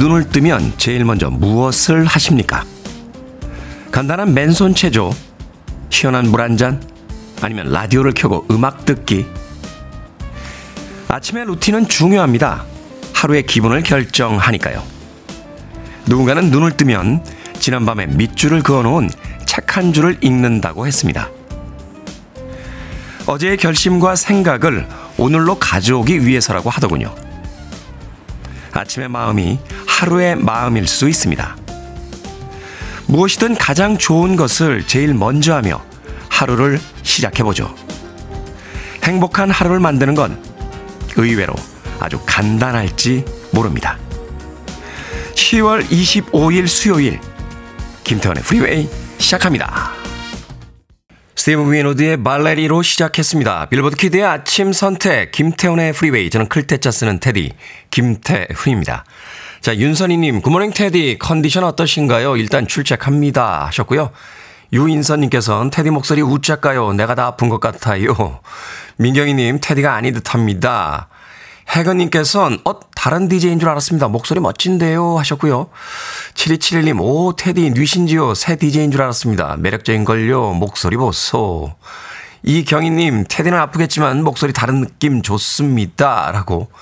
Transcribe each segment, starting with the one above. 눈을 뜨면 제일 먼저 무엇을 하십니까? 간단한 맨손 체조, 시원한 물 한 잔, 아니면 라디오를 켜고 음악 듣기. 아침의 루틴은 중요합니다. 하루의 기분을 결정하니까요. 누군가는 눈을 뜨면 지난밤에 밑줄을 그어놓은 책 한 줄을 읽는다고 했습니다. 어제의 결심과 생각을 오늘로 가져오기 위해서라고 하더군요. 아침의 마음이 하루의 마음일 수 있습니다. 무엇이든 가장 좋은 것을 제일 먼저 하며 하루를 시작해보죠. 행복한 하루를 만드는 건 의외로 아주 간단할지 모릅니다. 10월 25일 수요일 김태원의 프리웨이 시작합니다. 스티브 위노드의 발레리로 시작했습니다. 빌보드 키드의 아침 선택 김태훈의 프리웨이. 저는 클테짜 쓰는 테디 김태훈입니다. 자, 윤선희님 굿모닝 테디 컨디션 어떠신가요? 일단 출첵합니다 하셨고요. 유인선님께서는 테디 목소리 우짝가요. 내가 다 아픈 것 같아요. 민경희님 테디가 아닌 듯합니다. 혜근님께서는 다른 DJ인 줄 알았습니다. 목소리 멋진데요 하셨고요. 7271님 오 테디 뉘신지요. 새 DJ인 줄 알았습니다. 매력적인걸요. 목소리 보소. 이경희님 테디는 아프겠지만 목소리 다른 느낌 좋습니다 라고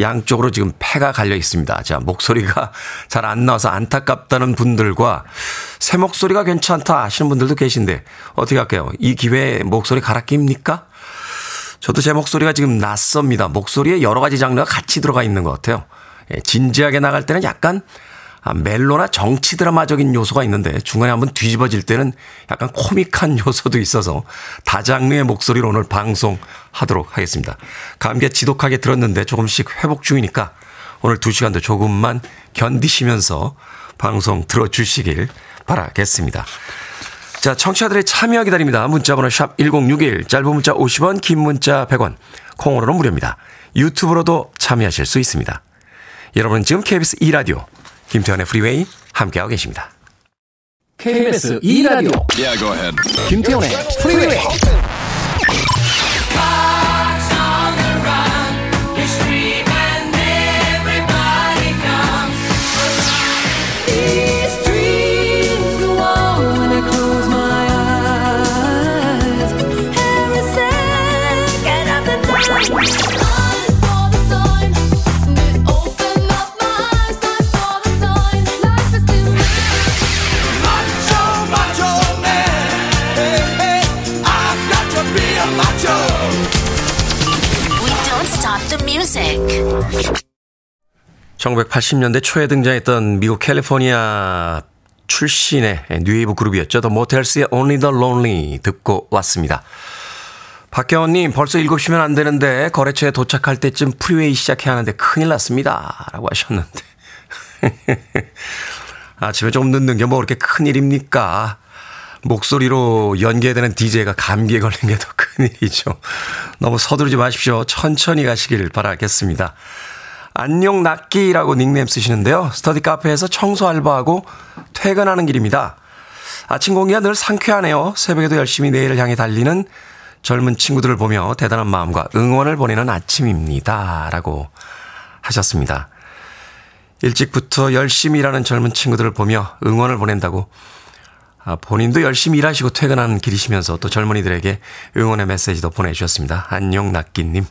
양쪽으로 지금 패가 갈려 있습니다. 자, 목소리가 잘 안 나와서 안타깝다는 분들과 새 목소리가 괜찮다 하시는 분들도 계신데 어떻게 할까요? 이 기회에 목소리 갈아 낍니까? 저도 제 목소리가 지금 낯섭니다. 목소리에 여러 가지 장르가 같이 들어가 있는 것 같아요. 진지하게 나갈 때는 약간 멜로나 정치 드라마적인 요소가 있는데 중간에 한번 뒤집어질 때는 약간 코믹한 요소도 있어서 다장르의 목소리로 오늘 방송하도록 하겠습니다. 감기가 지독하게 들었는데 조금씩 회복 중이니까 오늘 2시간도 조금만 견디시면서 방송 들어주시길 바라겠습니다. 자, 청취자들의 참여 기다립니다. 문자번호 샵 1061, 짧은 문자 50원, 긴 문자 100원, 콩으로는 무료입니다. 유튜브로도 참여하실 수 있습니다. 여러분은 지금 KBS 2라디오 김태현의 프리웨이 함께하고 계십니다. KBS 2라디오 김태현의 프리웨이. Music. 1980년대 초에 등장했던 미국 캘리포니아 출신의 뉴웨이브 그룹이었죠. 더 모텔스의 Only the Lonely 듣고 왔습니다. 박경원님 벌써 7시면 안 되는데 거래처에 도착할 때쯤 프리웨이 시작해야 하는데 큰일 났습니다 라고 하셨는데 아침에 조금 늦는 게 뭐 그렇게 큰일입니까? 목소리로 연기해야 되는 DJ가 감기에 걸린 게 더 큰일이죠. 너무 서두르지 마십시오. 천천히 가시길 바라겠습니다. 안녕 낙기라고 닉네임 쓰시는데요. 스터디 카페에서 청소 알바하고 퇴근하는 길입니다. 아침 공기가 늘 상쾌하네요. 새벽에도 열심히 내일을 향해 달리는 젊은 친구들을 보며 대단한 마음과 응원을 보내는 아침입니다 라고 하셨습니다. 일찍부터 열심히 일하는 젊은 친구들을 보며 응원을 보낸다고 본인도 열심히 일하시고 퇴근하는 길이시면서 또 젊은이들에게 응원의 메시지도 보내주셨습니다. 안녕 낙기님.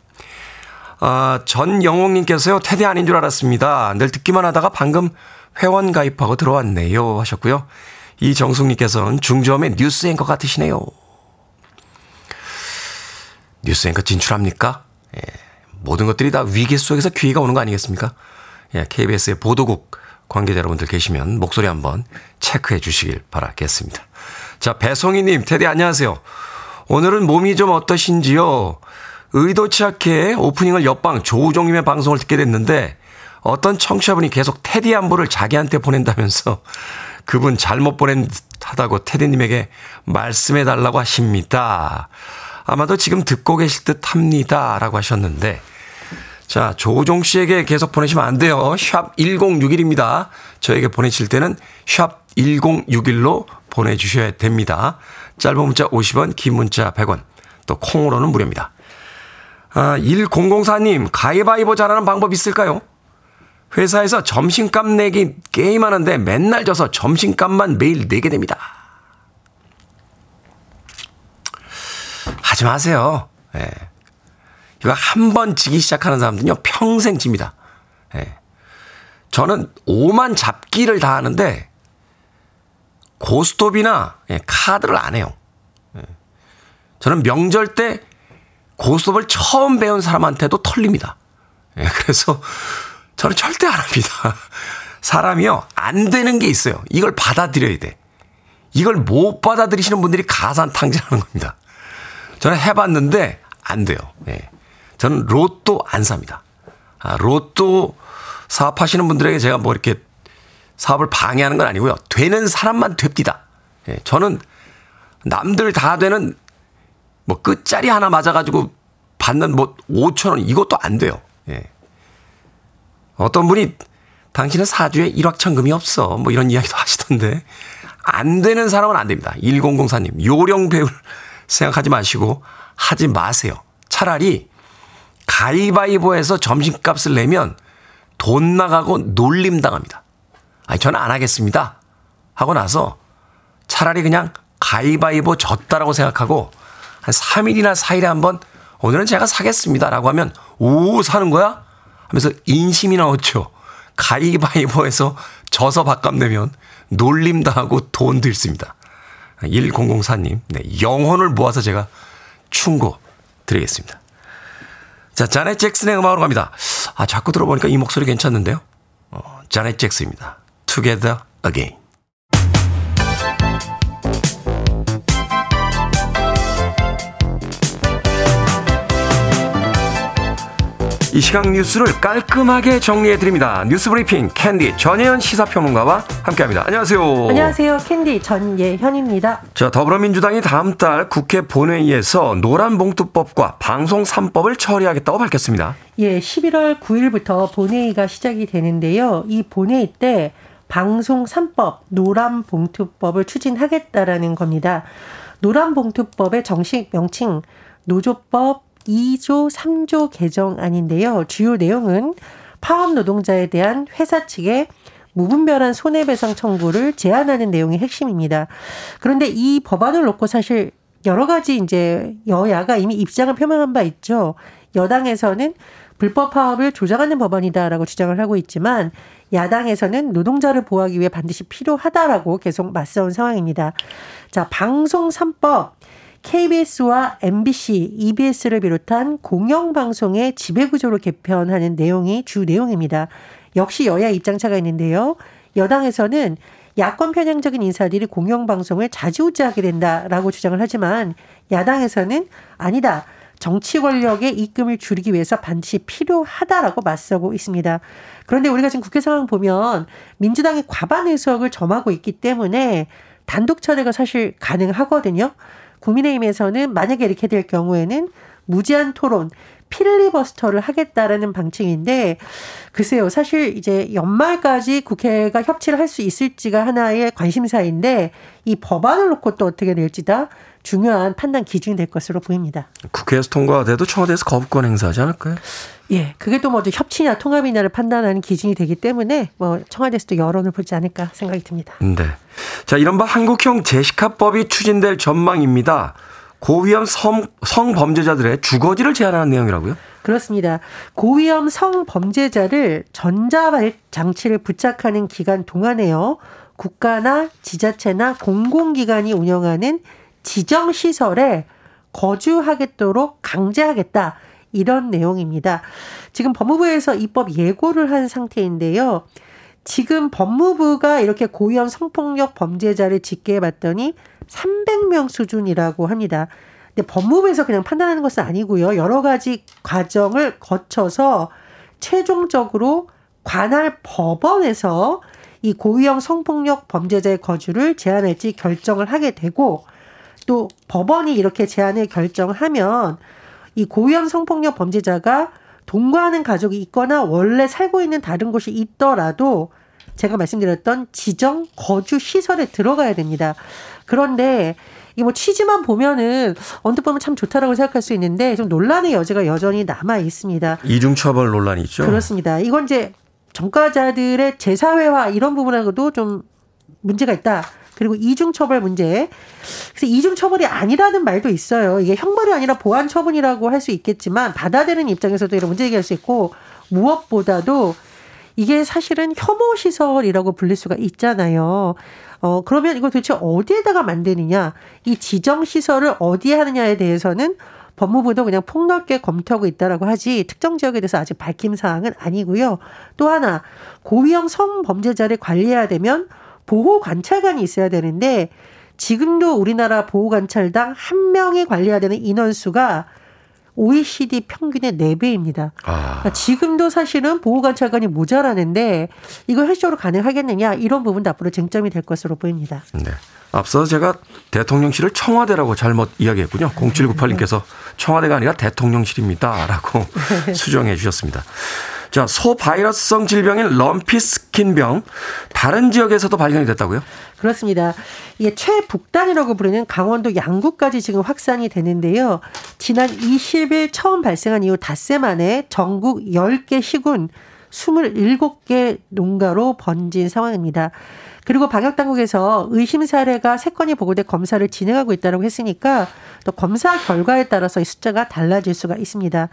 전영옥님께서요. 테디 아닌 줄 알았습니다. 늘 듣기만 하다가 방금 회원 가입하고 들어왔네요 하셨고요. 이정숙님께서는 중저음의 뉴스 앵커 같으시네요. 뉴스 앵커 진출합니까? 예, 모든 것들이 다 위기 속에서 기회가 오는 거 아니겠습니까? 예, KBS의 보도국 관계자 여러분들 계시면 목소리 한번 체크해 주시길 바라겠습니다. 자, 배송희님 테디 안녕하세요. 오늘은 몸이 좀 어떠신지요? 의도치 않게 오프닝을 옆방 조우종님의 방송을 듣게 됐는데 어떤 청취자분이 계속 테디 안부를 자기한테 보낸다면서 그분 잘못 보낸 듯하다고 테디님에게 말씀해 달라고 하십니다. 아마도 지금 듣고 계실 듯합니다 라고 하셨는데, 자, 조종 씨에게 계속 보내시면 안 돼요. 샵 1061입니다. 저에게 보내실 때는 샵 1061로 보내주셔야 됩니다. 짧은 문자 50원, 긴 문자 100원, 또 콩으로는 무료입니다. 1004님, 가위바위보 잘하는 방법 있을까요? 회사에서 점심값 내기 게임하는데 맨날 져서 점심값만 매일 내게 됩니다. 하지 마세요. 예. 이거 한 번 지기 시작하는 사람들은요, 평생 집니다. 예. 저는 5만 잡기를 다 하는데, 고스톱이나 예, 카드를 안 해요. 예. 저는 명절 때 고스톱을 처음 배운 사람한테도 털립니다. 예, 그래서 저는 절대 안 합니다. 사람이요, 안 되는 게 있어요. 이걸 받아들여야 돼. 이걸 못 받아들이시는 분들이 가산탕진하는 겁니다. 저는 해봤는데 안 돼요. 예. 저는 로또 안 삽니다. 아, 로또 사업하시는 분들에게 제가 뭐 이렇게 사업을 방해하는 건 아니고요. 되는 사람만 됩니다. 예. 저는 남들 다 되는 뭐 끝자리 하나 맞아가지고 받는 뭐 5,000원 이것도 안 돼요. 예. 어떤 분이 당신은 사주에 일확천금이 없어 뭐 이런 이야기도 하시던데 안 되는 사람은 안 됩니다. 1004님 요령 배울 생각하지 마시고 하지 마세요. 차라리 가위바위보에서 점심값을 내면 돈 나가고 놀림당합니다. 아니 저는 안 하겠습니다 하고 나서 차라리 그냥 가위바위보 졌다라고 생각하고 한 3일이나 4일에 한번 오늘은 제가 사겠습니다라고 하면 오 사는 거야? 하면서 인심이 나왔죠. 가위바위보에서 져서 밥값 내면 놀림당하고 돈도 잃습니다. 1004님 네, 영혼을 모아서 제가 충고 드리겠습니다. 자, 자넷 잭슨의 음악으로 갑니다. 아, 자꾸 들어보니까 이 목소리 괜찮는데요. 자넷 잭슨입니다. Together Again. 이 시각 뉴스를 깔끔하게 정리해드립니다. 뉴스브리핑 캔디 전예현 시사평론가와 함께합니다. 안녕하세요. 안녕하세요. 캔디 전예현입니다. 자, 더불어민주당이 다음 달 국회 본회의에서 노란봉투법과 방송 3법을 처리하겠다고 밝혔습니다. 예, 11월 9일부터 본회의가 시작이 되는데요. 이 본회의 때 방송 3법, 노란봉투법을 추진하겠다라는 겁니다. 노란봉투법의 정식 명칭 노조법 2조 3조 개정안인데요. 주요 내용은 파업 노동자에 대한 회사 측의 무분별한 손해배상 청구를 제한하는 내용이 핵심입니다. 그런데 이 법안을 놓고 사실 여러 가지 이제 여야가 이미 입장을 표명한 바 있죠. 여당에서는 불법 파업을 조장하는 법안이다라고 주장을 하고 있지만 야당에서는 노동자를 보호하기 위해 반드시 필요하다라고 계속 맞서온 상황입니다. 자, 방송 3법. KBS와 MBC, EBS를 비롯한 공영방송의 지배구조를 개편하는 내용이 주 내용입니다. 역시 여야 입장차가 있는데요. 여당에서는 야권 편향적인 인사들이 공영방송을 좌지우지하게 된다라고 주장을 하지만 야당에서는 아니다. 정치 권력의 입금을 줄이기 위해서 반드시 필요하다라고 맞서고 있습니다. 그런데 우리가 지금 국회 상황 보면 민주당이 과반 의석을 점하고 있기 때문에 단독 처리가 사실 가능하거든요. 국민의힘에서는 만약에 이렇게 될 경우에는 무제한 토론, 필리버스터를 하겠다라는 방침인데 글쎄요. 사실 이제 연말까지 국회가 협치를 할 수 있을지가 하나의 관심사인데 이 법안을 놓고 또 어떻게 될지다 중요한 판단 기준이 될 것으로 보입니다. 국회에서 통과돼도 청와대에서 거부권 행사하지 않을까요? 예, 그게 또 뭐 협치냐 통합이냐를 판단하는 기준이 되기 때문에 뭐 청와대에서도 여론을 보지 않을까 생각이 듭니다. 네. 자, 이른바 한국형 제시카법이 추진될 전망입니다. 고위험 성범죄자들의 주거지를 제한하는 내용이라고요? 그렇습니다. 고위험 성범죄자를 전자발찌를 부착하는 기간 동안에요. 국가나 지자체나 공공기관이 운영하는 지정시설에 거주하겠도록 강제하겠다. 이런 내용입니다. 지금 법무부에서 입법 예고를 한 상태인데요. 지금 법무부가 이렇게 고위험 성폭력 범죄자를 집계해봤더니 300명 수준이라고 합니다. 근데 법무부에서 그냥 판단하는 것은 아니고요. 여러 가지 과정을 거쳐서 최종적으로 관할 법원에서 이 고위험 성폭력 범죄자의 거주를 제한할지 결정을 하게 되고 또 법원이 이렇게 제한을 결정하면 이 고위험 성폭력 범죄자가 동거하는 가족이 있거나 원래 살고 있는 다른 곳이 있더라도 제가 말씀드렸던 지정 거주 시설에 들어가야 됩니다. 그런데 이게 뭐 취지만 보면은 언뜻 보면 참 좋다라고 생각할 수 있는데 좀 논란의 여지가 여전히 남아 있습니다. 이중 처벌 논란이 있죠. 그렇습니다. 이건 이제 전과자들의 재사회화 이런 부분하고도 좀 문제가 있다. 그리고 이중처벌 문제. 그래서 이중처벌이 아니라는 말도 있어요. 이게 형벌이 아니라 보완처분이라고 할 수 있겠지만 받아들이는 입장에서도 이런 문제 얘기할 수 있고 무엇보다도 이게 사실은 혐오시설이라고 불릴 수가 있잖아요. 그러면 이거 도대체 어디에다가 만드느냐. 이 지정시설을 어디에 하느냐에 대해서는 법무부도 그냥 폭넓게 검토하고 있다라고 하지 특정 지역에 대해서 아직 밝힌 사항은 아니고요. 또 하나 고위험 성범죄자를 관리해야 되면 보호관찰관이 있어야 되는데 지금도 우리나라 보호관찰당 한 명이 관리해야 되는 인원수가 OECD 평균의 4배입니다. 그러니까 지금도 사실은 보호관찰관이 모자라는데 이걸 현실적으로 가능하겠느냐 이런 부분도 앞으로 쟁점이 될 것으로 보입니다. 네. 앞서 제가 대통령실을 청와대라고 잘못 이야기했군요. 0798님께서 청와대가 아니라 대통령실입니다라고 수정해 주셨습니다. 자, 소바이러스성 질병인 럼피 스킨병 다른 지역에서도 발견이 됐다고요? 그렇습니다. 이게 최북단이라고 부르는 강원도 양구까지 지금 확산이 되는데요. 지난 20일 처음 발생한 이후 닷새 만에 전국 10개 시군 27개 농가로 번진 상황입니다. 그리고 방역당국에서 의심 사례가 3건이 보고돼 검사를 진행하고 있다고 했으니까 또 검사 결과에 따라서 이 숫자가 달라질 수가 있습니다.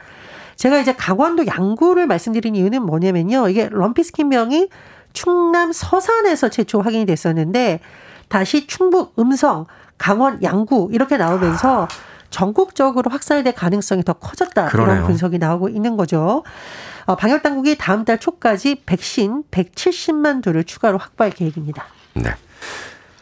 제가 이제 강원도 양구를 말씀드린 이유는 뭐냐면요. 이게 럼피스킨병이 충남 서산에서 최초 확인이 됐었는데 다시 충북 음성, 강원 양구 이렇게 나오면서 전국적으로 확산될 가능성이 더 커졌다. 그러네요. 이런 분석이 나오고 있는 거죠. 방역당국이 다음 달 초까지 백신 170만 도를 추가로 확보할 계획입니다. 네.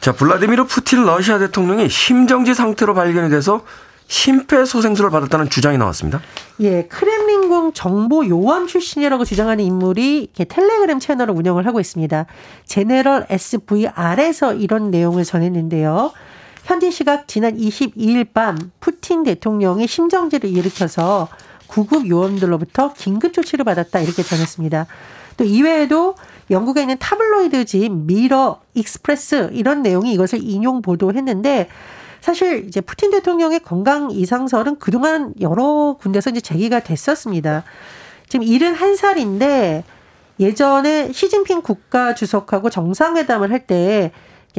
자, 블라디미르 푸틴 러시아 대통령이 심정지 상태로 발견이 돼서 심폐소생술을 받았다는 주장이 나왔습니다. 예, 크렘린궁 정보 요원 출신이라고 주장하는 인물이 이렇게 텔레그램 채널을 운영을 하고 있습니다. 제네럴 SVR에서 이런 내용을 전했는데요. 현지 시각 지난 22일 밤 푸틴 대통령이 심정지를 일으켜서 구급 요원들로부터 긴급 조치를 받았다 이렇게 전했습니다. 또 이외에도 영국에 있는 타블로이드지 미러 익스프레스 이런 내용이 이것을 인용 보도했는데 사실 이제 푸틴 대통령의 건강 이상설은 그동안 여러 군데서 이제 제기가 됐었습니다. 지금 71살인데 예전에 시진핑 국가주석하고 정상회담을 할 때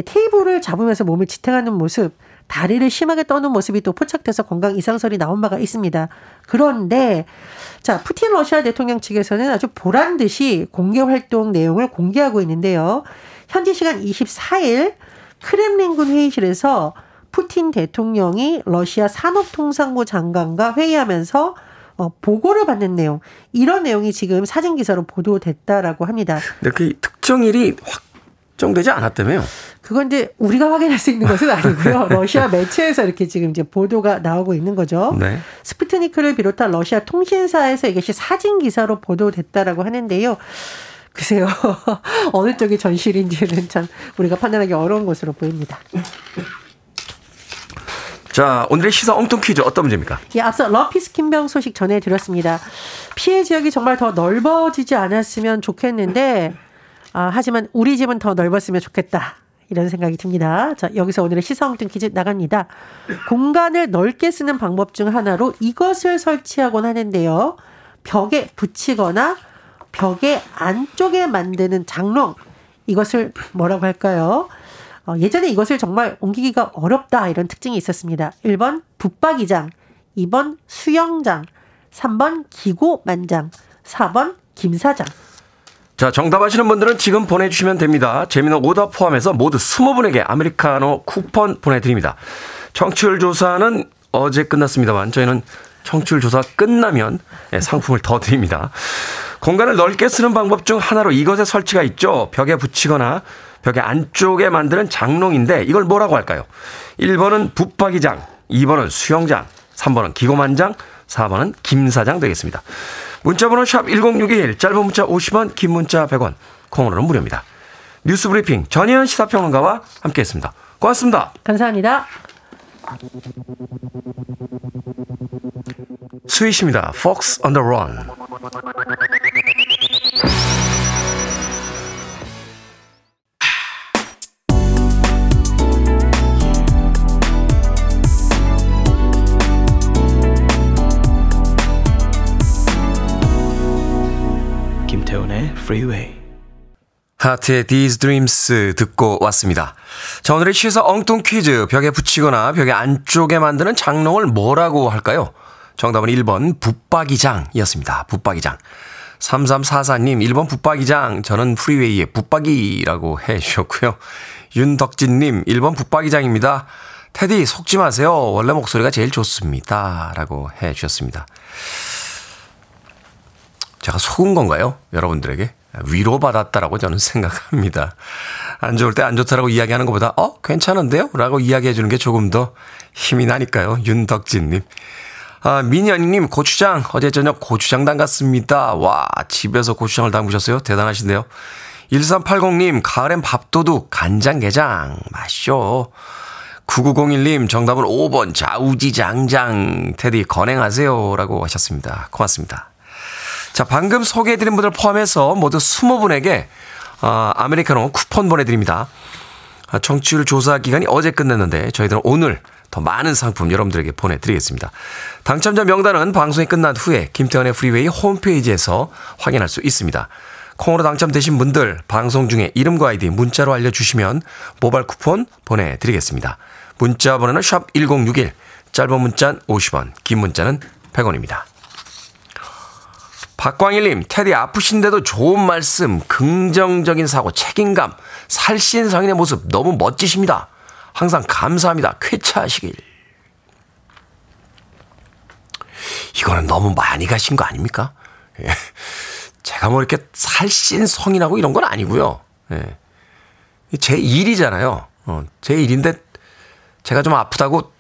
테이블을 잡으면서 몸을 지탱하는 모습, 다리를 심하게 떠는 모습이 또 포착돼서 건강 이상설이 나온 바가 있습니다. 그런데 자, 푸틴 러시아 대통령 측에서는 아주 보란 듯이 공개 활동 내용을 공개하고 있는데요. 현지 시간 24일 크렘린군 회의실에서 푸틴 대통령이 러시아 산업통상부 장관과 회의하면서 보고를 받는 내용, 이런 내용이 지금 사진 기사로 보도됐다라고 합니다. 근데 그 특정일이 확정되지 않았다며요? 그건 이제 우리가 확인할 수 있는 것은 아니고요. 러시아 매체에서 이렇게 지금 이제 보도가 나오고 있는 거죠. 네. 스푸트니크를 비롯한 러시아 통신사에서 이것이 사진 기사로 보도됐다라고 하는데요. 글쎄요, 어느 쪽이 전실인지는 참 우리가 판단하기 어려운 것으로 보입니다. 자, 오늘의 시사 엉뚱 퀴즈 어떤 문제입니까? 예, 앞서 럼피 스킨병 소식 전해드렸습니다. 피해 지역이 정말 더 넓어지지 않았으면 좋겠는데 하지만 우리 집은 더 넓었으면 좋겠다 이런 생각이 듭니다. 자, 여기서 오늘의 시사 엉뚱 퀴즈 나갑니다. 공간을 넓게 쓰는 방법 중 하나로 이것을 설치하곤 하는데요. 벽에 붙이거나 벽의 안쪽에 만드는 장롱, 이것을 뭐라고 할까요? 예전에 이것을 정말 옮기기가 어렵다 이런 특징이 있었습니다. 1번 붙박이장, 2번 수영장, 3번 기고만장, 4번 김사장. 자, 정답하시는 분들은 지금 보내주시면 됩니다. 재미난 오답 포함해서 모두 20분에게 아메리카노 쿠폰 보내드립니다. 청취율 조사는 어제 끝났습니다만 저희는 청취율 조사 끝나면 상품을 더 드립니다. 공간을 넓게 쓰는 방법 중 하나로 이것의 설치가 있죠. 벽에 붙이거나 벽의 안쪽에 만드는 장롱인데 이걸 뭐라고 할까요? 1번은 붙박이장, 2번은 수영장, 3번은 기고만장, 4번은 김사장 되겠습니다. 문자번호 샵 1061, 짧은 문자 50원, 긴 문자 100원, 콩으로는 무료입니다. 뉴스 브리핑 전혜연 시사평론가와 함께했습니다. 고맙습니다. 감사합니다. 스위시입니다. Fox on the Run. freeway. 하트의 These Dreams 듣고 왔습니다. 자, 오늘의 시에서 엉뚱 퀴즈. 벽에 붙이거나 벽의 안쪽에 만드는 장롱을 뭐라고 할까요? 정답은 1번 붙박이장이었습니다. 붙박이장. 3344님 1번 붙박이장. 저는 프리웨이에 붙박이라고 해주셨고요. 윤덕진님 1번 붙박이장입니다. 테디 속지 마세요. 원래 목소리가 제일 좋습니다. 라고 해주셨습니다. 제가 속은 건가요? 여러분들에게? 위로받았다라고 저는 생각합니다. 안 좋을 때 안 좋다라고 이야기하는 것보다 괜찮은데요? 라고 이야기해 주는 게 조금 더 힘이 나니까요. 윤덕진님. 아, 민현님 고추장 어제 저녁 고추장 담갔습니다. 와, 집에서 고추장을 담그셨어요? 대단하신데요. 1380님 가을엔 밥도둑 간장게장 맛있죠. 9901님 정답은 5번 좌우지장장. 테디 건행하세요. 라고 하셨습니다. 고맙습니다. 자, 방금 소개해드린 분들 포함해서 모두 20분에게 아메리카노 쿠폰 보내드립니다. 청취율 조사 기간이 어제 끝났는데 저희들은 오늘 더 많은 상품 여러분들에게 보내드리겠습니다. 당첨자 명단은 방송이 끝난 후에 김태현의 프리웨이 홈페이지에서 확인할 수 있습니다. 콩으로 당첨되신 분들 방송 중에 이름과 아이디 문자로 알려주시면 모바일 쿠폰 보내드리겠습니다. 문자 번호는 샵 1061, 짧은 문자는 50원, 긴 문자는 100원입니다. 박광일님, 테디 아프신데도 좋은 말씀, 긍정적인 사고, 책임감, 살신성인의 모습 너무 멋지십니다. 항상 감사합니다. 쾌차하시길. 이거는 너무 많이 가신 거 아닙니까? 예. 제가 뭐 이렇게 살신성인하고 이런 건 아니고요. 예. 제 일이잖아요. 제 일인데 제가 좀 아프다고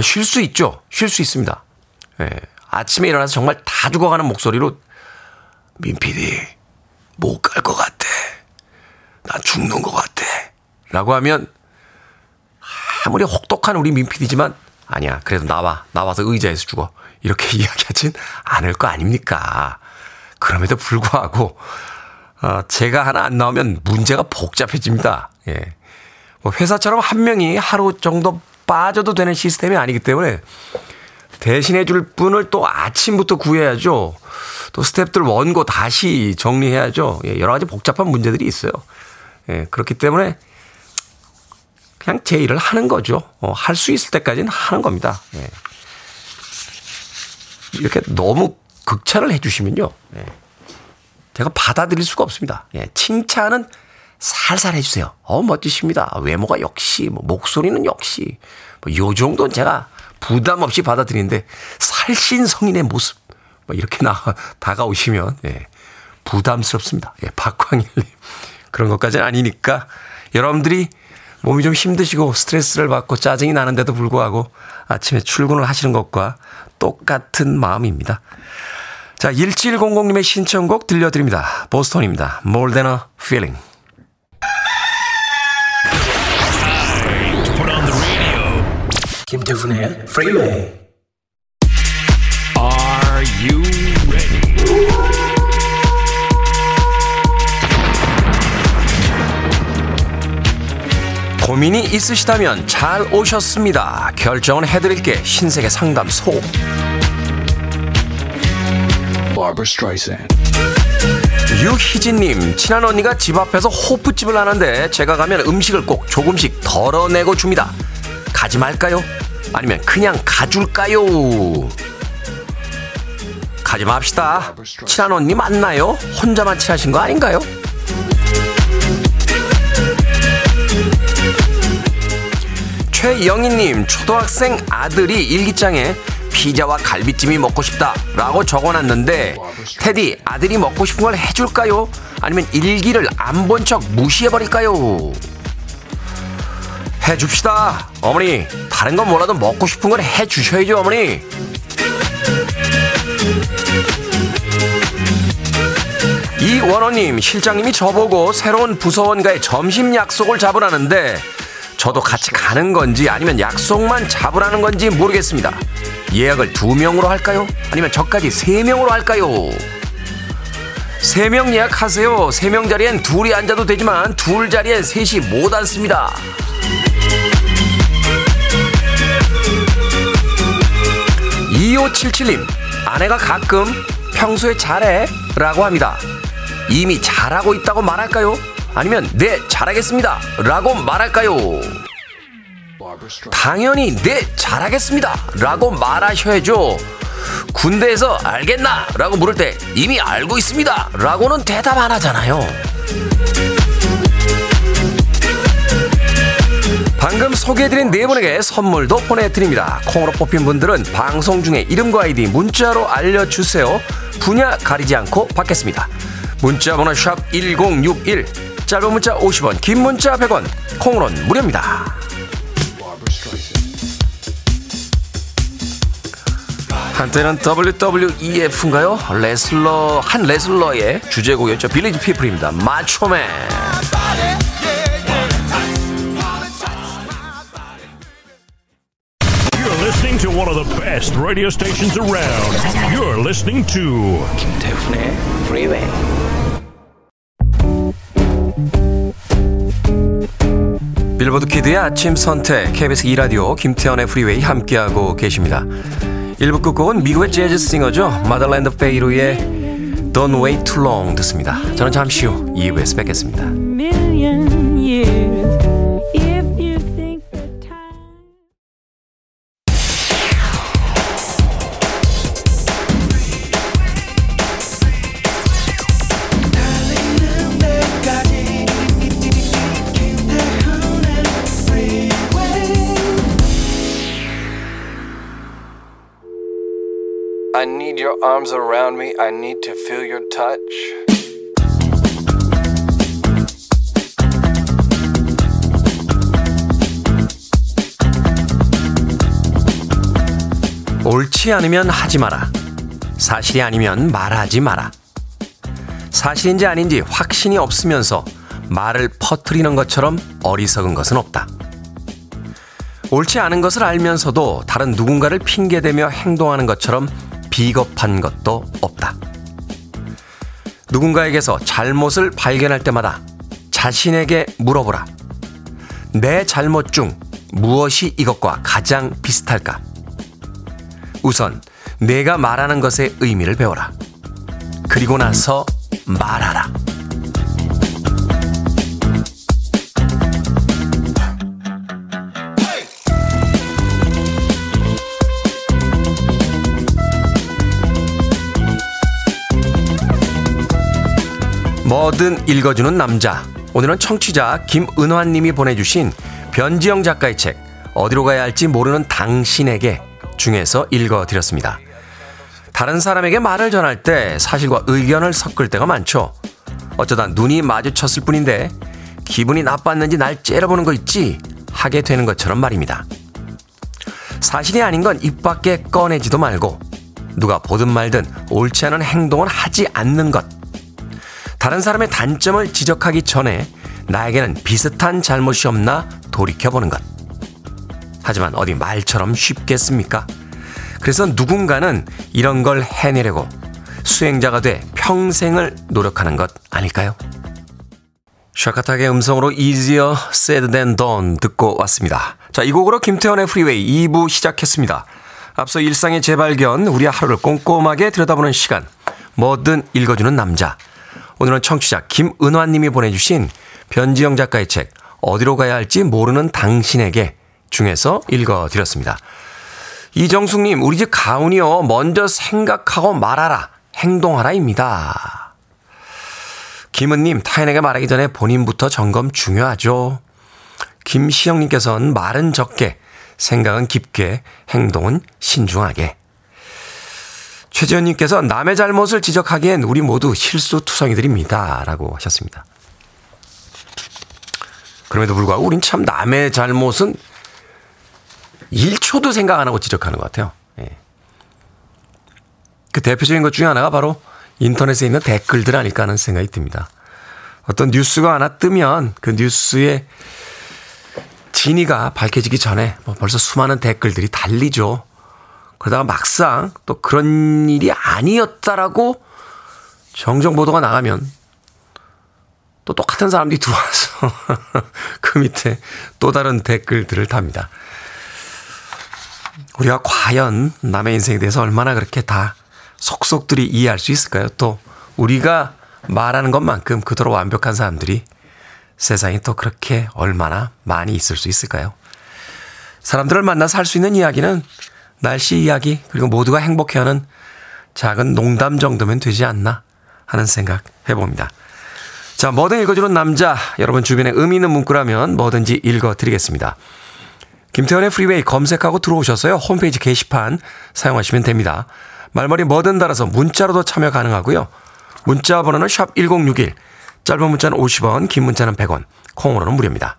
쉴 수 있죠. 쉴 수 있습니다. 예. 아침에 일어나서 정말 다 죽어가는 목소리로 민피디 못 갈 것 같아. 난 죽는 것 같아. 라고 하면 아무리 혹독한 우리 민피디지만 아니야 그래도 나와서 의자에서 죽어. 이렇게 이야기하진 않을 거 아닙니까. 그럼에도 불구하고 제가 하나 안 나오면 문제가 복잡해집니다. 예. 뭐 회사처럼 한 명이 하루 정도 빠져도 되는 시스템이 아니기 때문에 대신해 줄 분을 또 아침부터 구해야죠. 또 스태프들 원고 다시 정리해야죠. 예, 여러 가지 복잡한 문제들이 있어요. 예, 그렇기 때문에 그냥 제 일을 하는 거죠. 할 수 있을 때까지는 하는 겁니다. 예. 이렇게 너무 극찬을 해 주시면요. 예. 제가 받아들일 수가 없습니다. 예, 칭찬은 살살 해 주세요. 멋지십니다. 외모가 역시, 목소리는 역시. 요 정도는 제가 부담 없이 받아들이는데 살신성인의 모습 이렇게 다가오시면 예, 부담스럽습니다. 예, 박광일님 그런 것까지는 아니니까 여러분들이 몸이 좀 힘드시고 스트레스를 받고 짜증이 나는데도 불구하고 아침에 출근을 하시는 것과 똑같은 마음입니다. 자, 1700님의 신청곡 들려드립니다. 보스턴입니다. More than a feeling. 김태훈의 프리웨이. Are you ready? 고민이 있으시다면 잘 오셨습니다. 결정은 해드릴게. 신세계 상담소. Barbara Streisand. 유희진님, 친한 언니가 집 앞에서 호프집을 하는데 제가 가면 음식을 꼭 조금씩 덜어내고 줍니다. 가지 말까요? 아니면 그냥 가줄까요? 가지 맙시다. 친한 언니 맞나요? 혼자만 친하신 거 아닌가요? 최영희님, 초등학생 아들이 일기장에 피자와 갈비찜이 먹고 싶다라고 적어놨는데 테디 아들이 먹고 싶은 걸 해줄까요? 아니면 일기를 안 본 척 무시해버릴까요? 해줍시다. 어머니 다른 건 몰라도 먹고 싶은 걸 해주셔야죠. 어머니. 215님 실장님이 저보고 새로운 부서원과의 점심 약속을 잡으라는데 저도 같이 가는 건지 아니면 약속만 잡으라는 건지 모르겠습니다. 예약을 2명으로 할까요? 아니면 저까지 3명으로 할까요? 3명 예약하세요. 3명 자리엔 둘이 앉아도 되지만 둘 자리엔 셋이 못 앉습니다. 2577님 아내가 가끔 평소에 잘해 라고 합니다. 이미 잘하고 있다고 말할까요? 아니면 네 잘하겠습니다 라고 말할까요? 당연히 네 잘하겠습니다 라고 말하셔야죠. 군대에서 알겠나 라고 물을 때 이미 알고 있습니다 라고는 대답 안 하잖아요. 방금 소개해드린 네 분에게 선물도 보내드립니다. 콩으로 뽑힌 분들은 방송 중에 이름과 아이디 문자로 알려주세요. 분야 가리지 않고 받겠습니다. 문자번호 샵1061, 짧은 문자 50원, 긴 문자 100원, 콩으로는 무료입니다. 한때는 WWEF인가요? 레슬러, 한 레슬러의 주제곡이었죠. 빌리지 피플입니다. 마초맨. You're listening to one of the best radio stations around. You're listening to 김태훈의 Freeway. 빌보드 키드의 아침 선택 KBS 2라디오 김태훈의 Freeway 함께하고 계십니다. 1부 끝곡은 미국의 재즈 싱어죠. 마들렌드 페이로의 Don't Wait Too Long 듣습니다. 저는 잠시 후 2부에서 뵙겠습니다. I need your arms around me. I need to feel your touch. 옳지 않으면 하지 마라. 사실이 아니면 말하지 마라. 사실인지 아닌지 확신이 없으면서 말을 퍼뜨리는 것처럼 어리석은 것은 없다. 옳지 않은 것을 알면서도 다른 누군가를 핑계대며 행동하는 것처럼 비겁한 것도 없다. 누군가에게서 잘못을 발견할 때마다 자신에게 물어보라. 내 잘못 중 무엇이 이것과 가장 비슷할까? 우선 내가 말하는 것의 의미를 배워라. 그리고 나서 말하라. 뭐든 읽어주는 남자. 오늘은 청취자 김은환님이 보내주신 변지영 작가의 책 어디로 가야 할지 모르는 당신에게 중에서 읽어드렸습니다. 다른 사람에게 말을 전할 때 사실과 의견을 섞을 때가 많죠. 어쩌다 눈이 마주쳤을 뿐인데 기분이 나빴는지 날 째려보는 거 있지 하게 되는 것처럼 말입니다. 사실이 아닌 건 입 밖에 꺼내지도 말고 누가 보든 말든 옳지 않은 행동은 하지 않는 것. 다른 사람의 단점을 지적하기 전에 나에게는 비슷한 잘못이 없나 돌이켜보는 것. 하지만 어디 말처럼 쉽겠습니까? 그래서 누군가는 이런 걸 해내려고 수행자가 돼 평생을 노력하는 것 아닐까요? 샤카타의 음성으로 Easier Said Than Done 듣고 왔습니다. 자, 이 곡으로 김태현의 프리웨이 2부 시작했습니다. 앞서 일상의 재발견, 우리 하루를 꼼꼼하게 들여다보는 시간, 뭐든 읽어주는 남자. 오늘은 청취자 김은화님이 보내주신 변지영 작가의 책 어디로 가야 할지 모르는 당신에게 중에서 읽어드렸습니다. 이정숙님, 우리 집 가훈이요. 먼저 생각하고 말하라. 행동하라입니다. 김은님, 타인에게 말하기 전에 본인부터 점검 중요하죠. 김시영님께서는 말은 적게, 생각은 깊게, 행동은 신중하게. 최지현님께서 남의 잘못을 지적하기엔 우리 모두 실수투성이들입니다. 라고 하셨습니다. 그럼에도 불구하고 우린 참 남의 잘못은 1초도 생각 안 하고 지적하는 것 같아요. 예. 그 대표적인 것 중에 하나가 바로 인터넷에 있는 댓글들 아닐까 하는 생각이 듭니다. 어떤 뉴스가 하나 뜨면 그 뉴스의 진위가 밝혀지기 전에 벌써 수많은 댓글들이 달리죠. 그러다가 막상 또 그런 일이 아니었다라고 정정 보도가 나가면 또 똑같은 사람들이 들어와서 그 밑에 또 다른 댓글들을 답니다. 우리가 과연 남의 인생에 대해서 얼마나 그렇게 다 속속들이 이해할 수 있을까요? 또 우리가 말하는 것만큼 그토록 완벽한 사람들이 세상에 또 그렇게 얼마나 많이 있을 수 있을까요? 사람들을 만나서 할 수 있는 이야기는 날씨 이야기, 그리고 모두가 행복해하는 작은 농담 정도면 되지 않나 하는 생각 해봅니다. 자, 뭐든 읽어주는 남자, 여러분 주변에 의미 있는 문구라면 뭐든지 읽어드리겠습니다. 김태현의 프리웨이 검색하고 들어오셔서요, 홈페이지 게시판 사용하시면 됩니다. 말머리 뭐든 달아서 문자로도 참여 가능하고요. 문자 번호는 샵1061, 짧은 문자는 50원, 긴 문자는 100원, 콩으로는 무료입니다.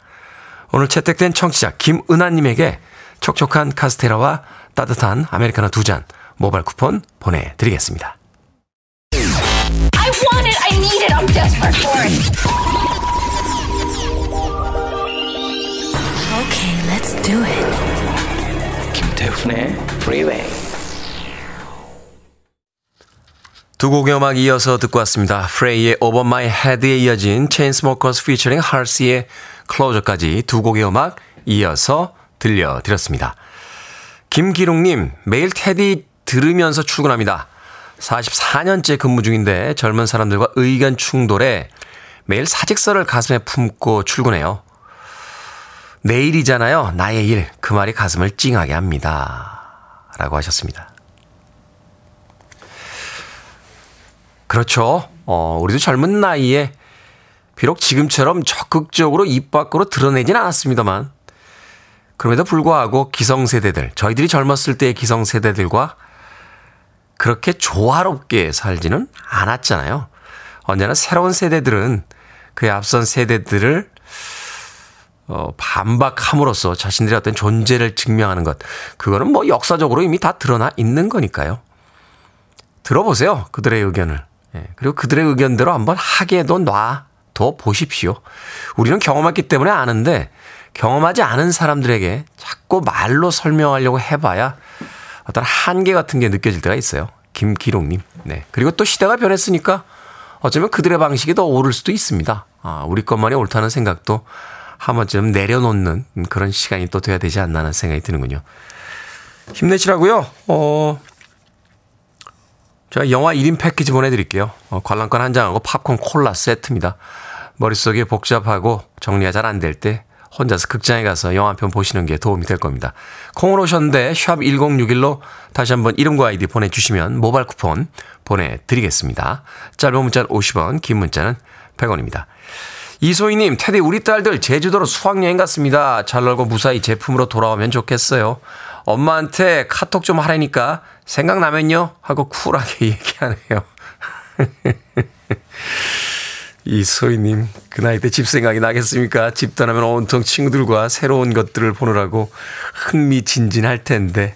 오늘 채택된 청취자 김은하님에게 촉촉한 카스테라와 따뜻한 아메리카노 2잔 모바일 쿠폰 보내드리겠습니다. I want it, I need it, I'm desperate for it. Okay, let's do it. 김태훈의 Freeway. 두 곡의 음악 이어서 듣고 왔습니다. 프레이의 Over My Head에 이어진 Chainsmokers featuring Halsey의 Closure까지 두 곡의 음악 이어서 들려드렸습니다. 김기록님, 매일 테디 들으면서 출근합니다. 44년째 근무 중인데 젊은 사람들과 의견 충돌에 매일 사직서를 가슴에 품고 출근해요. 내일이잖아요. 나의 일. 그 말이 가슴을 찡하게 합니다. 라고 하셨습니다. 그렇죠. 우리도 젊은 나이에 비록 지금처럼 적극적으로 입 밖으로 드러내진 않았습니다만 그럼에도 불구하고 기성세대들, 저희들이 젊었을 때의 기성세대들과 그렇게 조화롭게 살지는 않았잖아요. 언제나 새로운 세대들은 그의 앞선 세대들을 반박함으로써 자신들의 어떤 존재를 증명하는 것, 그거는 뭐 역사적으로 이미 다 드러나 있는 거니까요. 들어보세요, 그들의 의견을. 그리고 그들의 의견대로 한번 하게도 놔둬 보십시오. 우리는 경험했기 때문에 아는데 경험하지 않은 사람들에게 자꾸 말로 설명하려고 해봐야 어떤 한계 같은 게 느껴질 때가 있어요. 김기록님. 네. 그리고 또 시대가 변했으니까 어쩌면 그들의 방식이 더 옳을 수도 있습니다. 우리 것만이 옳다는 생각도 한 번쯤 내려놓는 그런 시간이 또 돼야 되지 않나 하는 생각이 드는군요. 힘내시라고요. 제가 영화 1인 패키지 보내드릴게요. 관람권 한 장하고 팝콘 콜라 세트입니다. 머릿속이 복잡하고 정리가 잘 안 될 때 혼자서 극장에 가서 영화 한 편 보시는 게 도움이 될 겁니다. 콩으로 오셨는데 샵 1061로 다시 한번 이름과 아이디 보내주시면 모바일 쿠폰 보내드리겠습니다. 짧은 문자는 50원, 긴 문자는 100원입니다. 이소희님, 테디 우리 딸들 제주도로 수학여행 갔습니다. 잘 놀고 무사히 제품으로 돌아오면 좋겠어요. 엄마한테 카톡 좀 하라니까 생각나면요 하고 쿨하게 얘기하네요. 이소희님, 그 나이 때 집 생각이 나겠습니까? 집 떠나면 온통 친구들과 새로운 것들을 보느라고 흥미진진할 텐데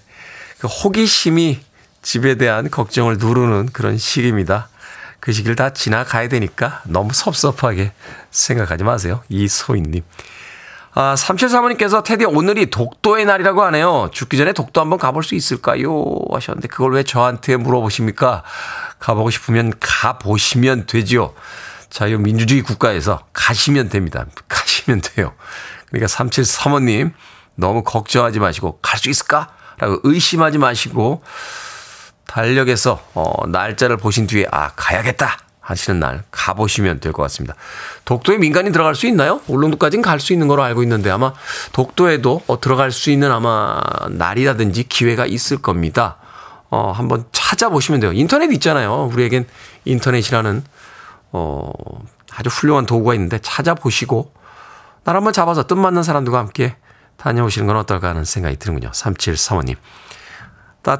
그 호기심이 집에 대한 걱정을 누르는 그런 시기입니다. 그 시기를 다 지나가야 되니까 너무 섭섭하게 생각하지 마세요. 이소희님. 3735님께서 테디 오늘이 독도의 날이라고 하네요. 죽기 전에 독도 한번 가볼 수 있을까요? 하셨는데 그걸 왜 저한테 물어보십니까? 가보고 싶으면 가보시면 되지요. 자유민주주의 국가에서 가시면 됩니다. 가시면 돼요. 그러니까 3735님 너무 걱정하지 마시고 갈 수 있을까? 라고 의심하지 마시고 달력에서 날짜를 보신 뒤에 가야겠다 하시는 날 가보시면 될 것 같습니다. 독도에 민간인 들어갈 수 있나요? 울릉도까지는 갈 수 있는 걸로 알고 있는데 아마 독도에도 들어갈 수 있는 아마 날이라든지 기회가 있을 겁니다. 한번 찾아보시면 돼요. 인터넷 있잖아요. 우리에겐 인터넷이라는 아주 훌륭한 도구가 있는데 찾아보시고 날 한번 잡아서 뜻맞는 사람들과 함께 다녀오시는 건 어떨까 하는 생각이 드는군요. 3735님.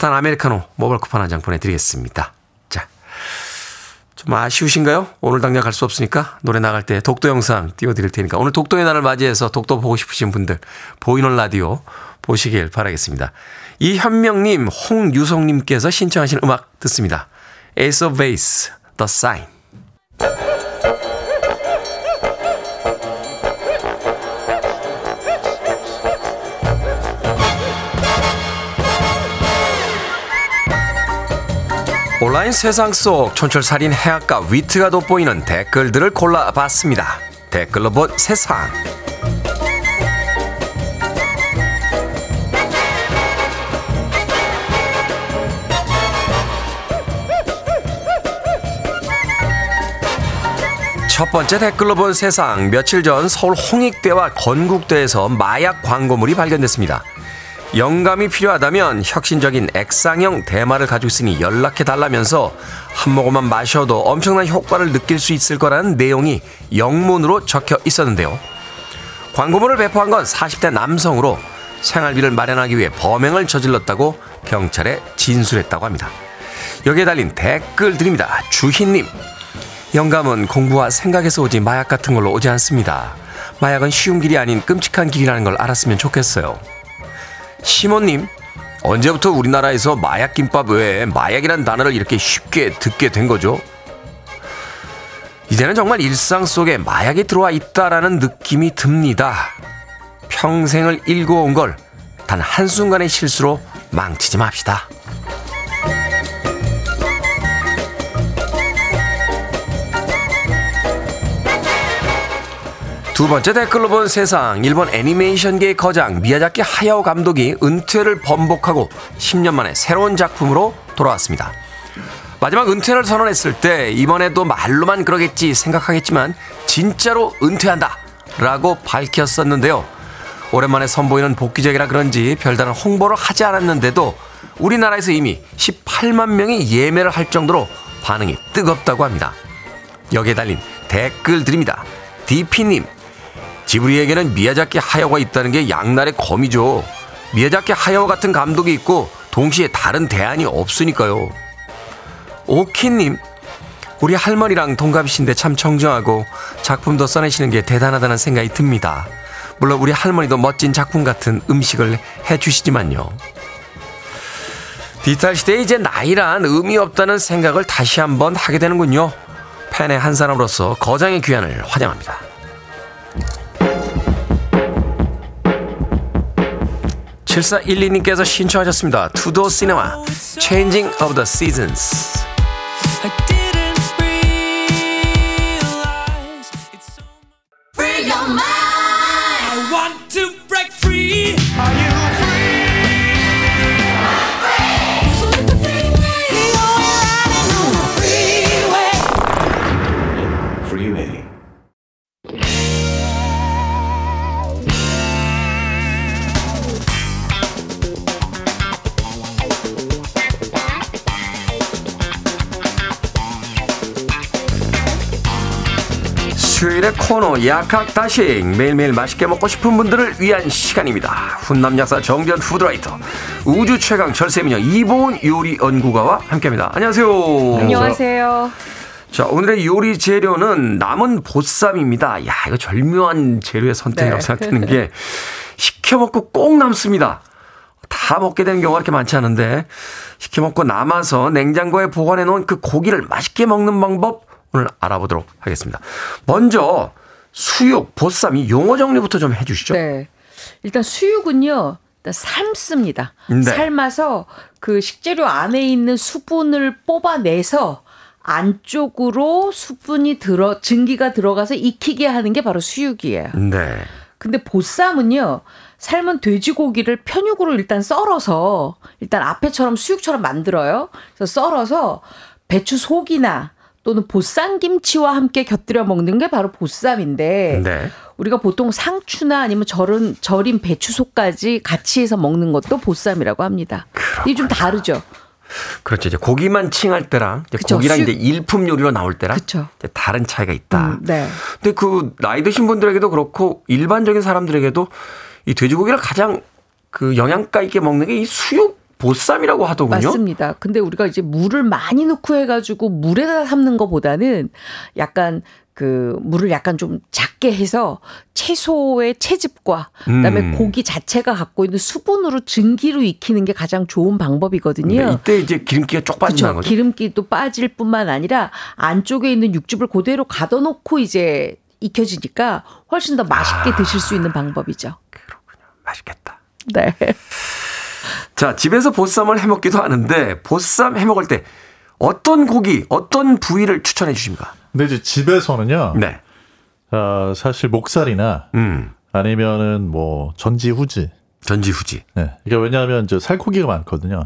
따뜻한 아메리카노 모바일 쿠폰 한 장 보내드리겠습니다. 자, 좀 아쉬우신가요? 오늘 당장 갈 수 없으니까 노래 나갈 때 독도 영상 띄워드릴 테니까 오늘 독도의 날을 맞이해서 독도 보고 싶으신 분들 보이는 라디오 보시길 바라겠습니다. 이현명님, 홍유성님께서 신청하신 음악 듣습니다. Ace of Base, The Sign. 온라인 세상 속 촌철살인 해학과 위트가 돋보이는 댓글들을 골라봤습니다. 댓글로 본 세상. 첫 번째 댓글로 본 세상. 며칠 전 서울 홍익대와 건국대에서 마약 광고물이 발견됐습니다. 영감이 필요하다면 혁신적인 액상형 대마를 가지고 있으니 연락해달라면서 한 모금만 마셔도 엄청난 효과를 느낄 수 있을 거라는 내용이 영문으로 적혀 있었는데요. 광고물을 배포한 건 40대 남성으로 생활비를 마련하기 위해 범행을 저질렀다고 경찰에 진술했다고 합니다. 여기에 달린 댓글 드립니다. 주희님, 영감은 공부와 생각에서 오지 마약 같은 걸로 오지 않습니다. 마약은 쉬운 길이 아닌 끔찍한 길이라는 걸 알았으면 좋겠어요. 시모님, 언제부터 우리나라에서 마약김밥 외에 마약이란 단어를 이렇게 쉽게 듣게 된 거죠? 이제는 정말 일상 속에 마약이 들어와 있다라는 느낌이 듭니다. 평생을 일궈온 걸 단 한순간의 실수로 망치지 맙시다. 두 번째 댓글로 본 세상. 일본 애니메이션계의 거장 미야자키 하야오 감독이 은퇴를 번복하고 10년 만에 새로운 작품으로 돌아왔습니다. 마지막 은퇴를 선언했을 때 이번에도 말로만 그러겠지 생각하겠지만 진짜로 은퇴한다 라고 밝혔었는데요. 오랜만에 선보이는 복귀작이라 그런지 별다른 홍보를 하지 않았는데도 우리나라에서 이미 18만 명이 예매를 할 정도로 반응이 뜨겁다고 합니다. 여기에 달린 댓글 드립니다. DP님, 지브리에게는 미야자키 하야오가 있다는 게 양날의 검이죠. 미야자키 하야오 같은 감독이 있고 동시에 다른 대안이 없으니까요. 오키님, 우리 할머니랑 동갑이신데 참 정정하고 작품도 써내시는 게 대단하다는 생각이 듭니다. 물론 우리 할머니도 멋진 작품 같은 음식을 해주시지만요. 디지털 시대에 이제 나이란 의미 없다는 생각을 다시 한번 하게 되는군요. 팬의 한 사람으로서 거장의 귀환을 환영합니다. (7412님께서) 신청하셨습니다. 투도어 시네마 Changing of the Seasons. 수요일의 코너 약학다식. 매일매일 맛있게 먹고 싶은 분들을 위한 시간입니다. 훈남약사 정재훈 푸드라이터, 우주 최강 절세미녀 이보은 요리 연구가와 함께합니다. 안녕하세요. 안녕하세요. 자, 오늘의 요리 재료는 남은 보쌈입니다. 야, 이거 절묘한 재료의 선택이라고 생각되는 게 시켜 먹고 꼭 남습니다. 다 먹게 되는 경우가 그렇게 많지 않은데 시켜 먹고 남아서 냉장고에 보관해 놓은 그 고기를 맛있게 먹는 방법 오늘 알아보도록 하겠습니다. 먼저 수육, 보쌈 이 용어 정리부터 좀 해주시죠. 네, 일단 수육은요, 일단 삶습니다. 네. 삶아서 그 식재료 안에 있는 수분을 뽑아내서 안쪽으로 수분이 증기가 들어가서 익히게 하는 게 바로 수육이에요. 네. 근데 보쌈은요, 삶은 돼지고기를 편육으로 일단 썰어서 일단 앞에처럼 수육처럼 만들어요. 그래서 썰어서 배추 속이나 또는 보쌈김치와 함께 곁들여 먹는 게 바로 보쌈인데, 네. 우리가 보통 상추나 아니면 절인 배추속까지 같이 해서 먹는 것도 보쌈이라고 합니다. 이게 좀 다르죠? 그렇죠. 이제 고기만 칭할 때랑 이제 그쵸, 고기랑 이제 일품 요리로 나올 때랑 이제 다른 차이가 있다. 네. 근데 그 나이 드신 분들에게도 그렇고 일반적인 사람들에게도 이 돼지고기를 가장 그 영양가 있게 먹는 게 이 수육 보쌈이라고 하더군요. 맞습니다. 근데 우리가 이제 물을 많이 넣고 해가지고 물에다 삶는 것보다는 약간 그 물을 약간 좀 작게 해서 채소의 채즙과 그다음에 고기 자체가 갖고 있는 수분으로 증기로 익히는 게 가장 좋은 방법이거든요. 네, 이때 이제 기름기가 쫙 빠진다는 거죠. 기름기도 빠질 뿐만 아니라 안쪽에 있는 육즙을 그대로 가둬놓고 이제 익혀지니까 훨씬 더 맛있게 드실 수 있는 방법이죠. 그렇군요. 맛있겠다. 네. 자, 집에서 보쌈을 해먹기도 하는데 보쌈 해먹을 때 어떤 고기, 어떤 부위를 추천해 주십니까? 근데 이제 집에서는요. 네. 사실 목살이나 아니면은 뭐 전지후지. 전지후지. 네. 이게 왜냐하면 이제 살코기가 많거든요.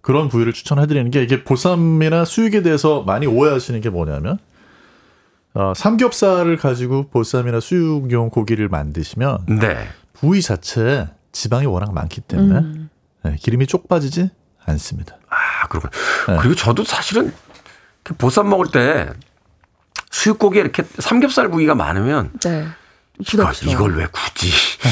그런 부위를 추천해 드리는 게, 이게 보쌈이나 수육에 대해서 많이 오해하시는 게 뭐냐면 삼겹살을 가지고 보쌈이나 수육용 고기를 만드시면 네. 부위 자체에 지방이 워낙 많기 때문에 네, 기름이 쪽 빠지지 않습니다. 아, 그렇군요. 네. 그리고 저도 사실은 보쌈 먹을 때 수육고기에 이렇게 삼겹살 부위가 많으면 네. 이걸 왜 굳이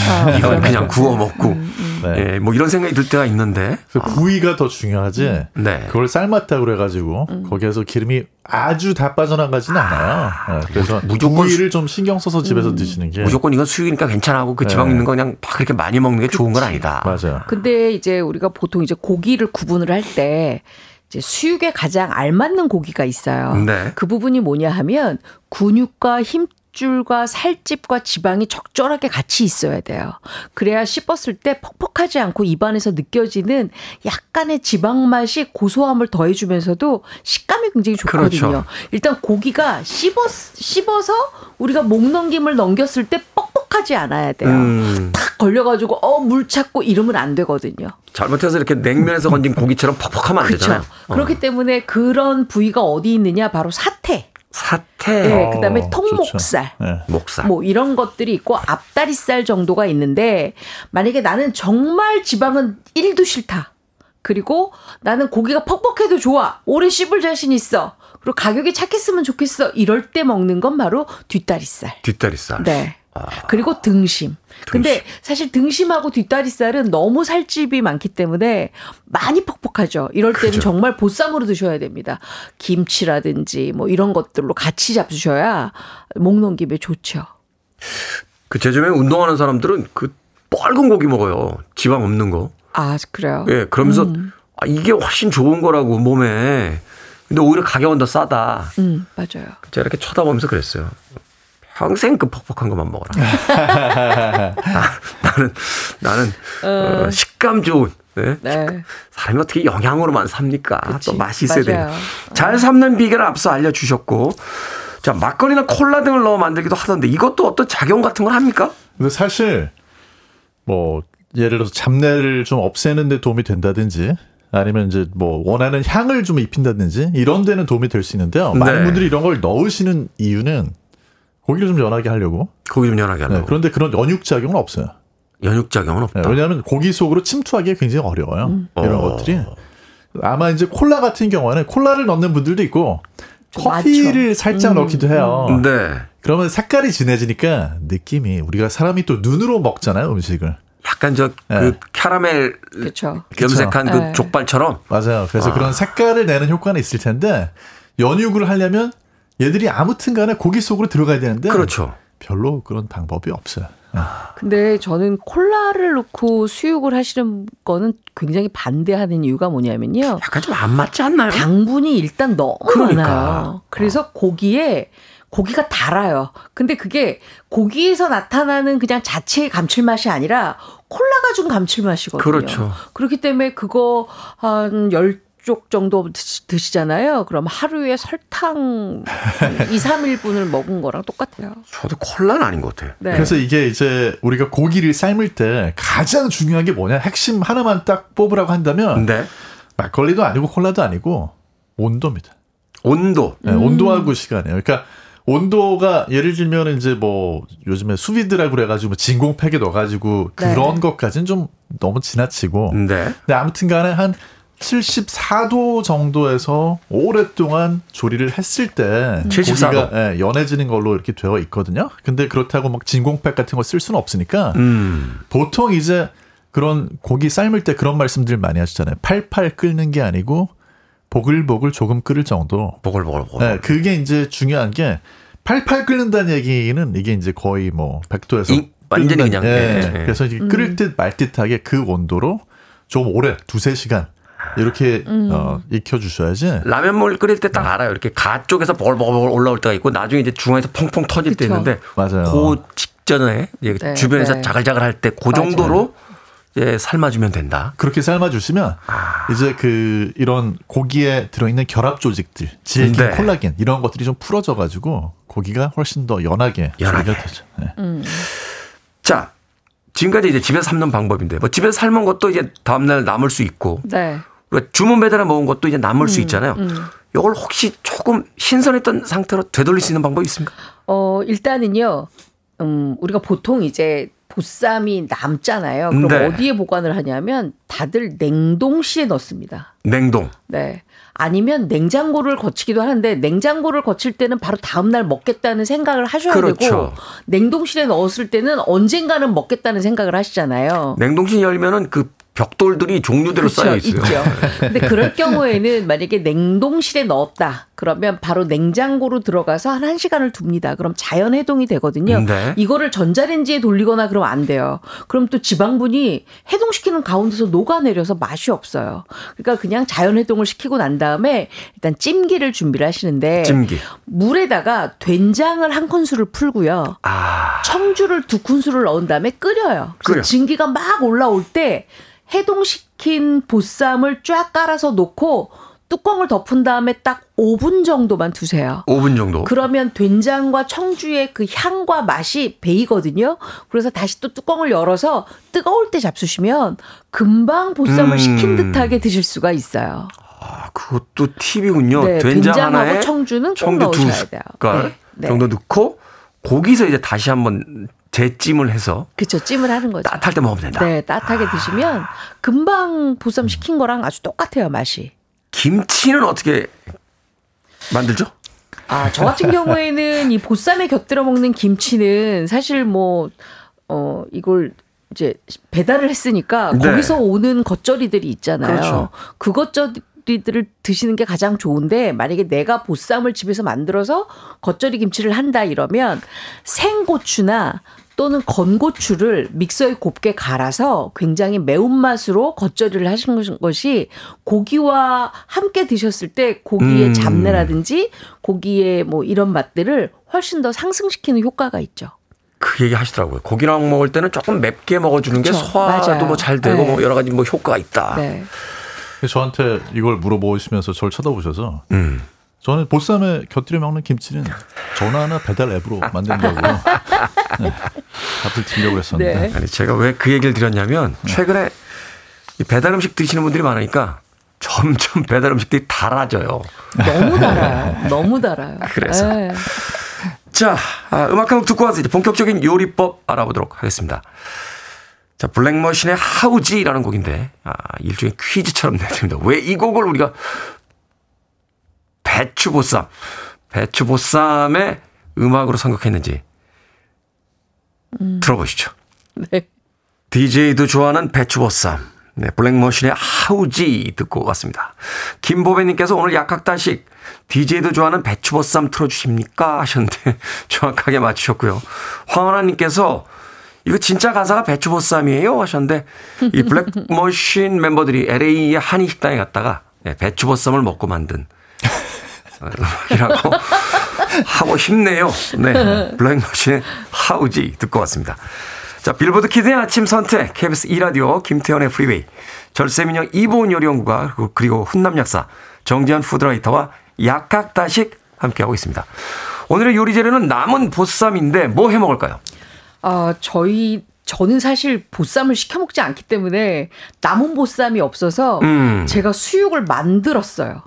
아, 이건 그냥 구워 먹고 네. 예, 뭐 이런 생각이 들 때가 있는데 구이가 더 중요하지 네. 그걸 삶았다고 그래가지고 거기에서 기름이 아주 다 빠져나가지는 않아요. 네, 그래서 무조건 구이를 좀 신경 써서 집에서 드시는 게 무조건 이건 수육이니까 괜찮아하고 그 지방 네. 있는 거 그냥 막 그렇게 많이 먹는 게 그치. 좋은 건 아니다. 맞아요. 근데 이제 우리가 보통 이제 고기를 구분을 할 때 이제 수육에 가장 알맞는 고기가 있어요. 네. 그 부분이 뭐냐 하면 근육과 힘 줄과 살집과 지방이 적절하게 같이 있어야 돼요. 그래야 씹었을 때 퍽퍽하지 않고 입안에서 느껴지는 약간의 지방 맛이 고소함을 더해주면서도 식감이 굉장히 좋거든요. 그렇죠. 일단 고기가 씹어서 우리가 목넘김을 넘겼을 때 뻑뻑하지 않아야 돼요. 탁 걸려가지고 물 찾고 이러면 안 되거든요. 잘못해서 이렇게 냉면에서 건진 고기처럼 퍽퍽하면 안 되잖아요. 그렇기 때문에 그런 부위가 어디 있느냐 바로 사태. 네, 그다음에 통목살, 네. 목살, 뭐 이런 것들이 있고 앞다리살 정도가 있는데 만약에 나는 정말 지방은 1도 싫다. 그리고 나는 고기가 퍽퍽해도 좋아. 오래 씹을 자신 있어. 그리고 가격이 착했으면 좋겠어. 이럴 때 먹는 건 바로 뒷다리살. 네. 아. 그리고 등심. 근데 사실 등심하고 뒷다리살은 너무 살집이 많기 때문에 많이 퍽퍽하죠. 이럴 때는 그죠. 정말 보쌈으로 드셔야 됩니다. 김치라든지 뭐 이런 것들로 같이 잡수셔야 목넘김에 좋죠. 그 제 주변에 운동하는 사람들은 그 뻘건 고기 먹어요. 지방 없는 거. 아, 그래요? 예, 그러면서 이게 훨씬 좋은 거라고 몸에. 근데 오히려 가격은 더 싸다. 맞아요. 제가 이렇게 쳐다보면서 그랬어요. 평생 그 퍽퍽한 것만 먹어라. 나는 식감 좋은. 네? 네. 사람이 어떻게 영양으로만 삽니까? 그치. 또 맛이 있어야 돼요. 잘 삶는 비결을 앞서 알려주셨고. 자, 막걸리나 콜라 등을 넣어 만들기도 하던데 이것도 어떤 작용 같은 걸 합니까? 근데 사실 뭐 예를 들어서 잡내를 좀 없애는 데 도움이 된다든지 아니면 이제 뭐 원하는 향을 좀 입힌다든지 이런 데는 도움이 될 수 있는데요. 많은 분들이 이런 걸 넣으시는 이유는 고기를 좀 연하게 하려고. 네, 그런데 그런 연육작용은 없어요. 연육작용은 없다. 네, 왜냐하면 고기 속으로 침투하기가 굉장히 어려워요. 이런 것들이. 아마 이제 콜라 같은 경우에는 콜라를 넣는 분들도 있고 커피를 맞죠. 살짝 넣기도 해요. 네. 그러면 색깔이 진해지니까 느낌이 우리가 사람이 또 눈으로 먹잖아요. 음식을. 약간 저 그 캐러멜 그쵸. 염색한 그쵸. 그 족발처럼. 맞아요. 그래서 그런 색깔을 내는 효과는 있을 텐데 연육을 하려면 얘들이 아무튼 간에 고기 속으로 들어가야 되는데 그렇죠. 별로 그런 방법이 없어요. 근데 저는 콜라를 넣고 수육을 하시는 거는 굉장히 반대하는 이유가 뭐냐면요. 약간 좀 안 맞지 않나요? 당분이 일단 너무 많아요. 그래서 고기가 달아요. 근데 그게 고기에서 나타나는 그냥 자체의 감칠맛이 아니라 콜라가 준 감칠맛이거든요. 그렇죠. 그렇기 때문에 그거 한 10쪽 정도 드시잖아요. 그럼 하루에 설탕 2, 3일분을 먹은 거랑 똑같아요. 저도 콜라는 아닌 것 같아요. 네. 그래서 이게 이제 우리가 고기를 삶을 때 가장 중요한 게 뭐냐. 핵심 하나만 딱 뽑으라고 한다면 막걸리도 아니고 콜라도 아니고 온도입니다. 온도. 네, 온도하고 시간이에요. 그러니까 온도가 예를 들면 이제 뭐 요즘에 수비드라고 그래가지고 진공팩에 넣어가지고 그런 것까지는 좀 너무 지나치고. 근데 아무튼 간에 한 74도 정도에서 오랫동안 조리를 했을 때 74도. 고기가 연해지는 걸로 이렇게 되어 있거든요. 근데 그렇다고 막 진공팩 같은 거 쓸 수는 없으니까 보통 이제 그런 고기 삶을 때 그런 말씀들 많이 하시잖아요. 팔팔 끓는 게 아니고 보글보글 조금 끓을 정도. 보글보글. 네, 그게 이제 중요한 게 팔팔 끓는다는 얘기는 이게 이제 거의 뭐 100도에서 완전히 그냥. 그래서 이제 끓을 듯 말 듯하게 그 온도로 좀 오래 2-3시간. 이렇게 익혀주셔야지. 라면물 끓일 때 딱 알아요. 이렇게 가 쪽에서 보글보글 올라올 때가 있고 나중에 이제 중앙에서 펑펑 터질 때 있는데 맞아요. 그 직전에 주변에서 자글자글 할 때 그 정도로 이제 삶아주면 된다. 그렇게 삶아주시면 이제 그 이런 고기에 들어있는 결합 조직들, 질긴 콜라겐 이런 것들이 좀 풀어져가지고 고기가 훨씬 더 연하게 되죠. 네. 자. 지금까지 이제 집에서 삶는 방법인데, 뭐 집에서 삶은 것도 이제 다음날 남을 수 있고, 우리가 주문 배달해 먹은 것도 이제 남을 수 있잖아요. 이걸 혹시 조금 신선했던 상태로 되돌릴 수 있는 방법이 있습니까? 일단은요. 우리가 보통 이제 보쌈이 남잖아요. 그럼 네. 어디에 보관을 하냐면 다들 냉동실에 넣습니다. 냉동. 네. 아니면 냉장고를 거치기도 하는데 냉장고를 거칠 때는 바로 다음날 먹겠다는 생각을 하셔야 그렇죠. 되고 냉동실에 넣었을 때는 언젠가는 먹겠다는 생각을 하시잖아요. 냉동실 열면은 그 벽돌들이 종류대로 그렇죠, 쌓여 있어요. 있죠. 근데 그럴 경우에는 만약에 냉동실에 넣었다. 그러면 바로 냉장고로 들어가서 한 1시간을 둡니다. 그럼 자연 해동이 되거든요. 네. 이거를 전자레인지에 돌리거나 그러면 안 돼요. 그럼 또 지방분이 해동시키는 가운데서 녹아내려서 맛이 없어요. 그러니까 그냥 자연 해동을 시키고 난 다음에 일단 찜기를 준비를 하시는데 찜기. 물에다가 된장을 한 큰술을 풀고요. 청주를 2큰술을 넣은 다음에 끓여요. 그래서 진기가 막 올라올 때 해동시킨 보쌈을 쫙 깔아서 놓고 뚜껑을 덮은 다음에 딱 5분 정도만 두세요. 5분 정도. 그러면 된장과 청주의 그 향과 맛이 배이거든요. 그래서 다시 또 뚜껑을 열어서 뜨거울 때 잡수시면 금방 보쌈을 식힌 듯하게 드실 수가 있어요. 아, 그것도 팁이군요. 네, 된장 하나에 청주는 꼭 넣으셔야 돼요. 네, 네. 정도 넣고 거기서 이제 다시 한번 재찜을 해서. 그렇죠. 찜을 하는 거죠. 따뜻할 때 먹으면 된다. 네. 따뜻하게 드시면 금방 보쌈 식힌 거랑 아주 똑같아요. 맛이. 김치는 어떻게 만들죠? 아, 저 같은 경우에는 이 보쌈에 곁들여 먹는 김치는 사실 뭐, 이걸 이제 배달을 했으니까 네. 거기서 오는 겉절이들이 있잖아요. 그렇죠. 그 겉절이들을 드시는 게 가장 좋은데 만약에 내가 보쌈을 집에서 만들어서 겉절이 김치를 한다 이러면 생고추나 또는 건고추를 믹서에 곱게 갈아서 굉장히 매운맛으로 겉절이를 하신 것이 고기와 함께 드셨을 때 고기의 잡내라든지 고기의 뭐 이런 맛들을 훨씬 더 상승시키는 효과가 있죠. 그 얘기 하시더라고요. 고기랑 먹을 때는 조금 맵게 먹어주는 그렇죠. 게 소화도 뭐 잘 되고 네. 뭐 여러 가지 뭐 효과가 있다. 네. 저한테 이걸 물어보시면서 저를 쳐다보셔서 저는 보쌈에 곁들여 먹는 김치는 전화나 배달 앱으로 만든다고요. 네. 앞을 들려고 했었는데. 네. 아니, 제가 왜 그 얘기를 드렸냐면 최근에 배달 음식 드시는 분들이 많으니까 점점 배달 음식들이 달아져요. 너무 달아요. 너무 달아요. 그래서. 네. 자, 음악 한 곡 듣고 와서 이제 본격적인 요리법 알아보도록 하겠습니다. 자, 블랙머신의 하우지라는 곡인데 일종의 퀴즈처럼 내드립니다. 왜 이 곡을 우리가 배추보쌈의 음악으로 선곡했는지 들어보시죠. 네. DJ도 좋아하는 배추보쌈. 네, 블랙머신의 하우지 듣고 왔습니다. 김보배님께서 오늘 약학다식 DJ도 좋아하는 배추보쌈 틀어주십니까? 하셨는데 정확하게 맞추셨고요. 황원아님께서 이거 진짜 가사가 배추보쌈이에요? 하셨는데 이 블랙머신 멤버들이 LA의 한의식당에 갔다가 배추보쌈을 먹고 만든 음악이라고 하고 힘내요. 네, 블랙머신의 하우지 듣고 왔습니다. 자, 빌보드 키드의 아침 선택 KBS 2라디오 김태현의 프리웨이 절세미녀 이보은 요리연구가 그리고 훈남약사 정재훈 푸드라이터와 약학다식 함께하고 있습니다. 오늘의 요리 재료는 남은 보쌈인데 뭐 해먹을까요? 저는 사실 보쌈을 시켜 먹지 않기 때문에 남은 보쌈이 없어서 제가 수육을 만들었어요.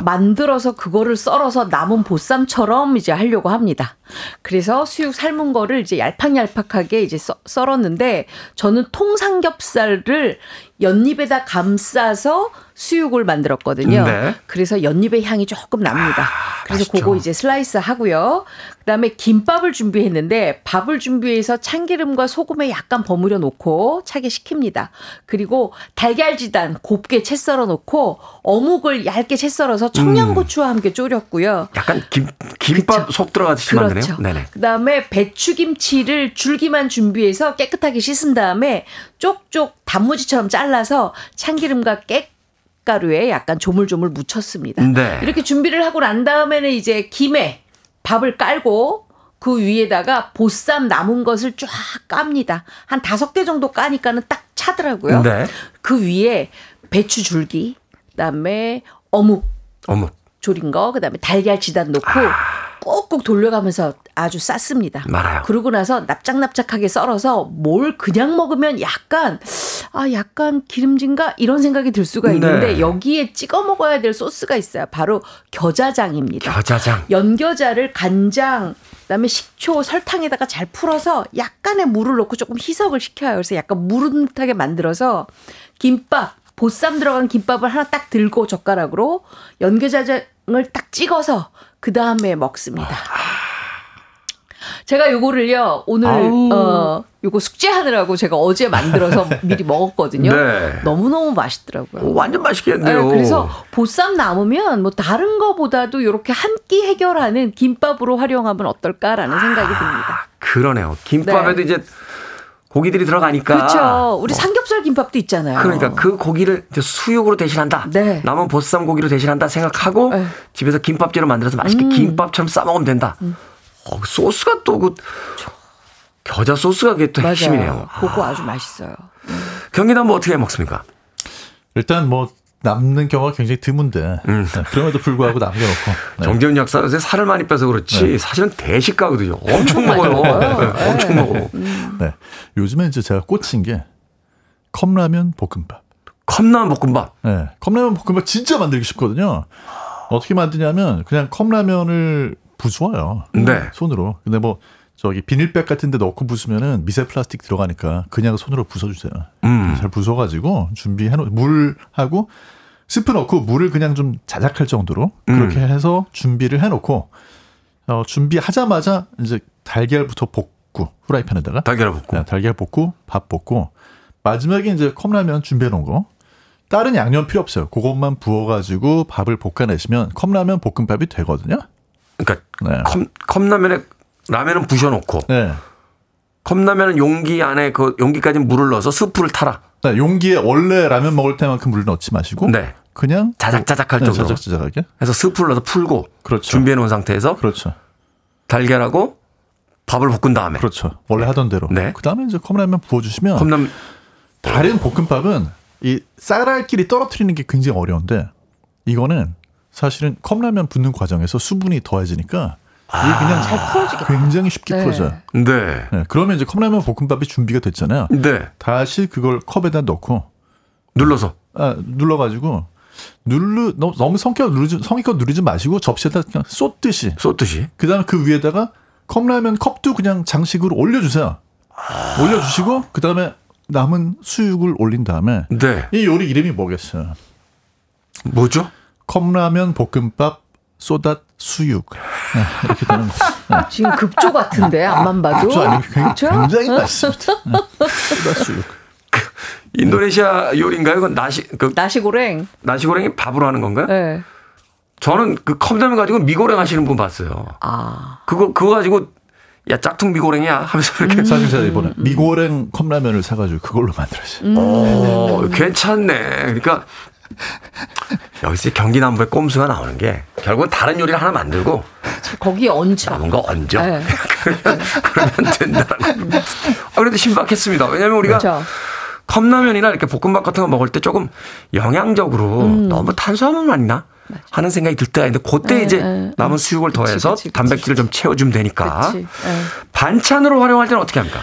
만들어서 그거를 썰어서 남은 보쌈처럼 이제 하려고 합니다. 그래서 수육 삶은 거를 이제 얄팍얄팍하게 이제 썰었는데 저는 통삼겹살을 연잎에다 감싸서 수육을 만들었거든요. 네. 그래서 연잎의 향이 조금 납니다. 그래서 맛있죠. 그거 이제 슬라이스 하고요. 그다음에 김밥을 준비했는데 밥을 준비해서 참기름과 소금에 약간 버무려 놓고 차게 식힙니다. 그리고 달걀지단 곱게 채 썰어 놓고 어묵을 얇게 채 썰어서 청양고추와 함께 졸였고요. 약간 김밥 그렇죠. 속 들어가듯이 그렇죠. 만드네요. 그다음에 배추김치를 줄기만 준비해서 깨끗하게 씻은 다음에 쪽쪽 단무지처럼 잘라서 참기름과 깻가루에 약간 조물조물 묻혔습니다. 네. 이렇게 준비를 하고 난 다음에는 이제 김에 밥을 깔고 그 위에다가 보쌈 남은 것을 쫙 깝니다. 한 5개 정도 까니까는 딱 차더라고요. 네. 그 위에 배추 줄기, 그다음에 어묵. 졸인 거, 그다음에 달걀 지단 넣고 꼭꼭 돌려가면서 아주 쌌습니다. 말아요. 그러고 나서 납작납작하게 썰어서 뭘 그냥 먹으면 약간 약간 기름진가 이런 생각이 들 수가 있는데 네. 여기에 찍어 먹어야 될 소스가 있어요. 바로 겨자장입니다. 겨자장. 연겨자를 간장, 그다음에 식초, 설탕에다가 잘 풀어서 약간의 물을 넣고 조금 희석을 시켜요. 그래서 약간 무릇하게 만들어서 김밥, 보쌈 들어간 김밥을 하나 딱 들고 젓가락으로 연겨자장을 딱 찍어서 그 다음에 먹습니다. 제가 요거를요, 오늘, 요거 숙제하느라고 제가 어제 만들어서 미리 먹었거든요. 네. 너무너무 맛있더라고요. 오, 완전 맛있겠네요. 네, 그래서 보쌈 남으면 뭐 다른 거보다도 요렇게 한 끼 해결하는 김밥으로 활용하면 어떨까라는 생각이 듭니다. 그러네요. 김밥에도 네. 이제 고기들이 들어가니까. 그렇죠. 우리 삼겹살 김밥도 있잖아요. 그러니까 그 고기를 이제 수육으로 대신한다. 네. 남은 보쌈 고기로 대신한다 생각하고 네. 집에서 김밥재료 만들어서 맛있게 김밥처럼 싸먹으면 된다. 소스가 또 그 겨자 소스가 그게 또 맞아요. 핵심이네요. 그거 아주 맛있어요. 경기도 뭐 어떻게 먹습니까? 일단 뭐 남는 경우가 굉장히 드문데 그럼에도 불구하고 남겨놓고 네. 정재훈 약사 요새 살을 많이 빼서 그렇지 네. 사실은 대식가거든요. 엄청 먹어요. 네. 엄청 먹어. 네. 요즘에 이제 제가 꽂힌 게 컵라면 볶음밥. 컵라면 볶음밥. 네. 컵라면 볶음밥 진짜 만들기 쉽거든요. 어떻게 만드냐면 그냥 컵라면을 부수어요. 네. 손으로. 근데 뭐 저기 비닐백 같은데 넣고 부수면은 미세 플라스틱 들어가니까 그냥 손으로 부숴주세요. 잘 부숴가지고 준비해놓 물하고 스프 넣고 물을 그냥 좀 자작할 정도로 그렇게 해서 준비를 해놓고 준비하자마자 이제 달걀부터 볶고 후라이팬에다가 달걀을 볶고 네, 달걀 볶고 밥 볶고 마지막에 이제 컵라면 준비해놓은 거. 다른 양념 필요 없어요. 그것만 부어가지고 밥을 볶아내시면 컵라면 볶음밥이 되거든요. 그러니까 네. 컵라면에 라면은 부셔놓고 네. 컵라면은 용기 안에 그 용기까지 물을 넣어서 스프를 타라. 네, 용기에 원래 라면 먹을 때만큼 물을 넣지 마시고 네. 그냥 자작자작할 네, 정도로 자작자작하게. 그래서 스프를 넣어서 풀고 그렇죠. 준비해놓은 상태에서 그렇죠. 달걀하고 밥을 볶은 다음에 그렇죠. 원래 하던 대로. 네. 그 다음에 이제 컵라면 부어주시면 컵라면 다른 볶음밥은 이 쌀알끼리 떨어뜨리는 게 굉장히 어려운데 이거는 사실은 컵라면 붓는 과정에서 수분이 더해지니까 이게 그냥 잘 풀어지게 굉장히 쉽게 네. 풀어져요. 네. 네. 그러면 이제 컵라면 볶음밥이 준비가 됐잖아요. 네. 다시 그걸 컵에다 넣고 눌러서 눌러가지고 너무 성의껏 누르지 마시고 접시에다 그냥 쏟듯이. 그다음 그 위에다가 컵라면 컵도 그냥 장식으로 올려주세요. 올려주시고 그다음에 남은 수육을 올린 다음에 네. 이 요리 이름이 뭐겠어요? 뭐죠? 컵라면 볶음밥 쏟앗 수육 네, 이렇게 되는 거. 네. 지금 급조 같은데 안만 봐도 급조 아니고 굉장히 맛있습니다. 네. 쏟앗 수육. 인도네시아 요리인가요? 이건 나시고랭. 나시고랭이 밥으로 하는 건가요? 네. 저는 그 컵라면 가지고 미고랭 하시는 분 봤어요. 그거 가지고 야 짝퉁 미고랭이야 하면서 이렇게 사실 제가 이번에 미고랭 컵라면을 사가지고 그걸로 만들었어요. 오 괜찮네. 그러니까. 여기서 경기 남부의 꼼수가 나오는 게 결국은 다른 요리를 하나 만들고 거기에 얹어 뭔가 얹어 네. 그러면 된다는 거. 그래도 신박했습니다. 왜냐하면 우리가 그렇죠. 컵라면이나 이렇게 볶음밥 같은 거 먹을 때 조금 영양적으로 너무 탄수화물만 있나 맞아. 하는 생각이 들 때가 있는데 그때 네, 이제 남은 수육을 더해서 그치. 단백질을 좀 채워주면 되니까 반찬으로 활용할 때는 어떻게 합니까?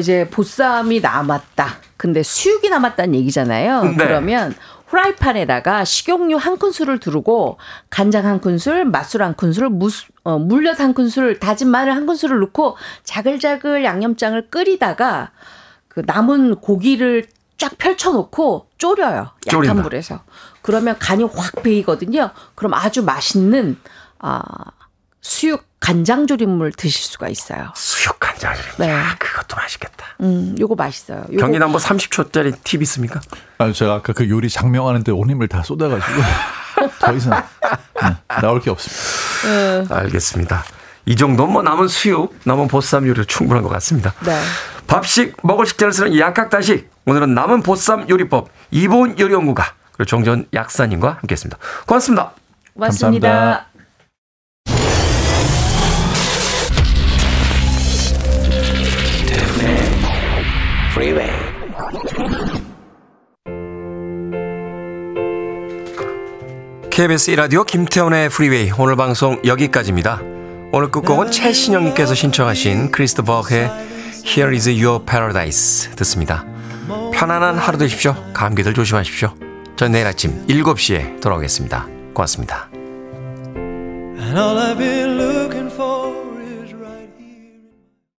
이제 보쌈이 남았다. 근데 수육이 남았다는 얘기잖아요. 네. 그러면 후라이팬에다가 식용유 한 큰술을 두르고 간장 한 큰술, 맛술 한 큰술, 물엿 한 큰술, 다진 마늘 한 큰술을 넣고 자글자글 양념장을 끓이다가 그 남은 고기를 쫙 펼쳐놓고 졸여요. 약한 불에서. 그러면 간이 확 배이거든요. 그럼 아주 맛있는 수육 간장 조림물 드실 수가 있어요. 수육 간장 조림. 네. 야, 그것도 맛있겠다. 요거 맛있어요. 요거. 경기 남부 30초짜리 팁 있습니까? 제가 아까 그 요리 장명하는데 온 힘을 다 쏟아가지고 더 이상 나올 게 없습니다. 알겠습니다. 이 정도면 뭐 남은 수육, 남은 보쌈 요리로 충분한 것 같습니다. 네. 밥식, 먹을 식재를 쓰는 약학다식. 오늘은 남은 보쌈 요리법 이보은 요리연구가 그리고 정재훈 약사님과 함께했습니다. 고맙습니다. 고맙습니다. 감사합니다. KBS 1라디오 김태훈의 프리웨이 오늘 방송 여기까지입니다. 오늘 끝곡은 최신영님께서 신청하신 크리스토버의 Here is your paradise 듣습니다. 편안한 하루 되십시오. 감기들 조심하십시오. 전 내일 아침 7시에 돌아오겠습니다. 고맙습니다. And all I've been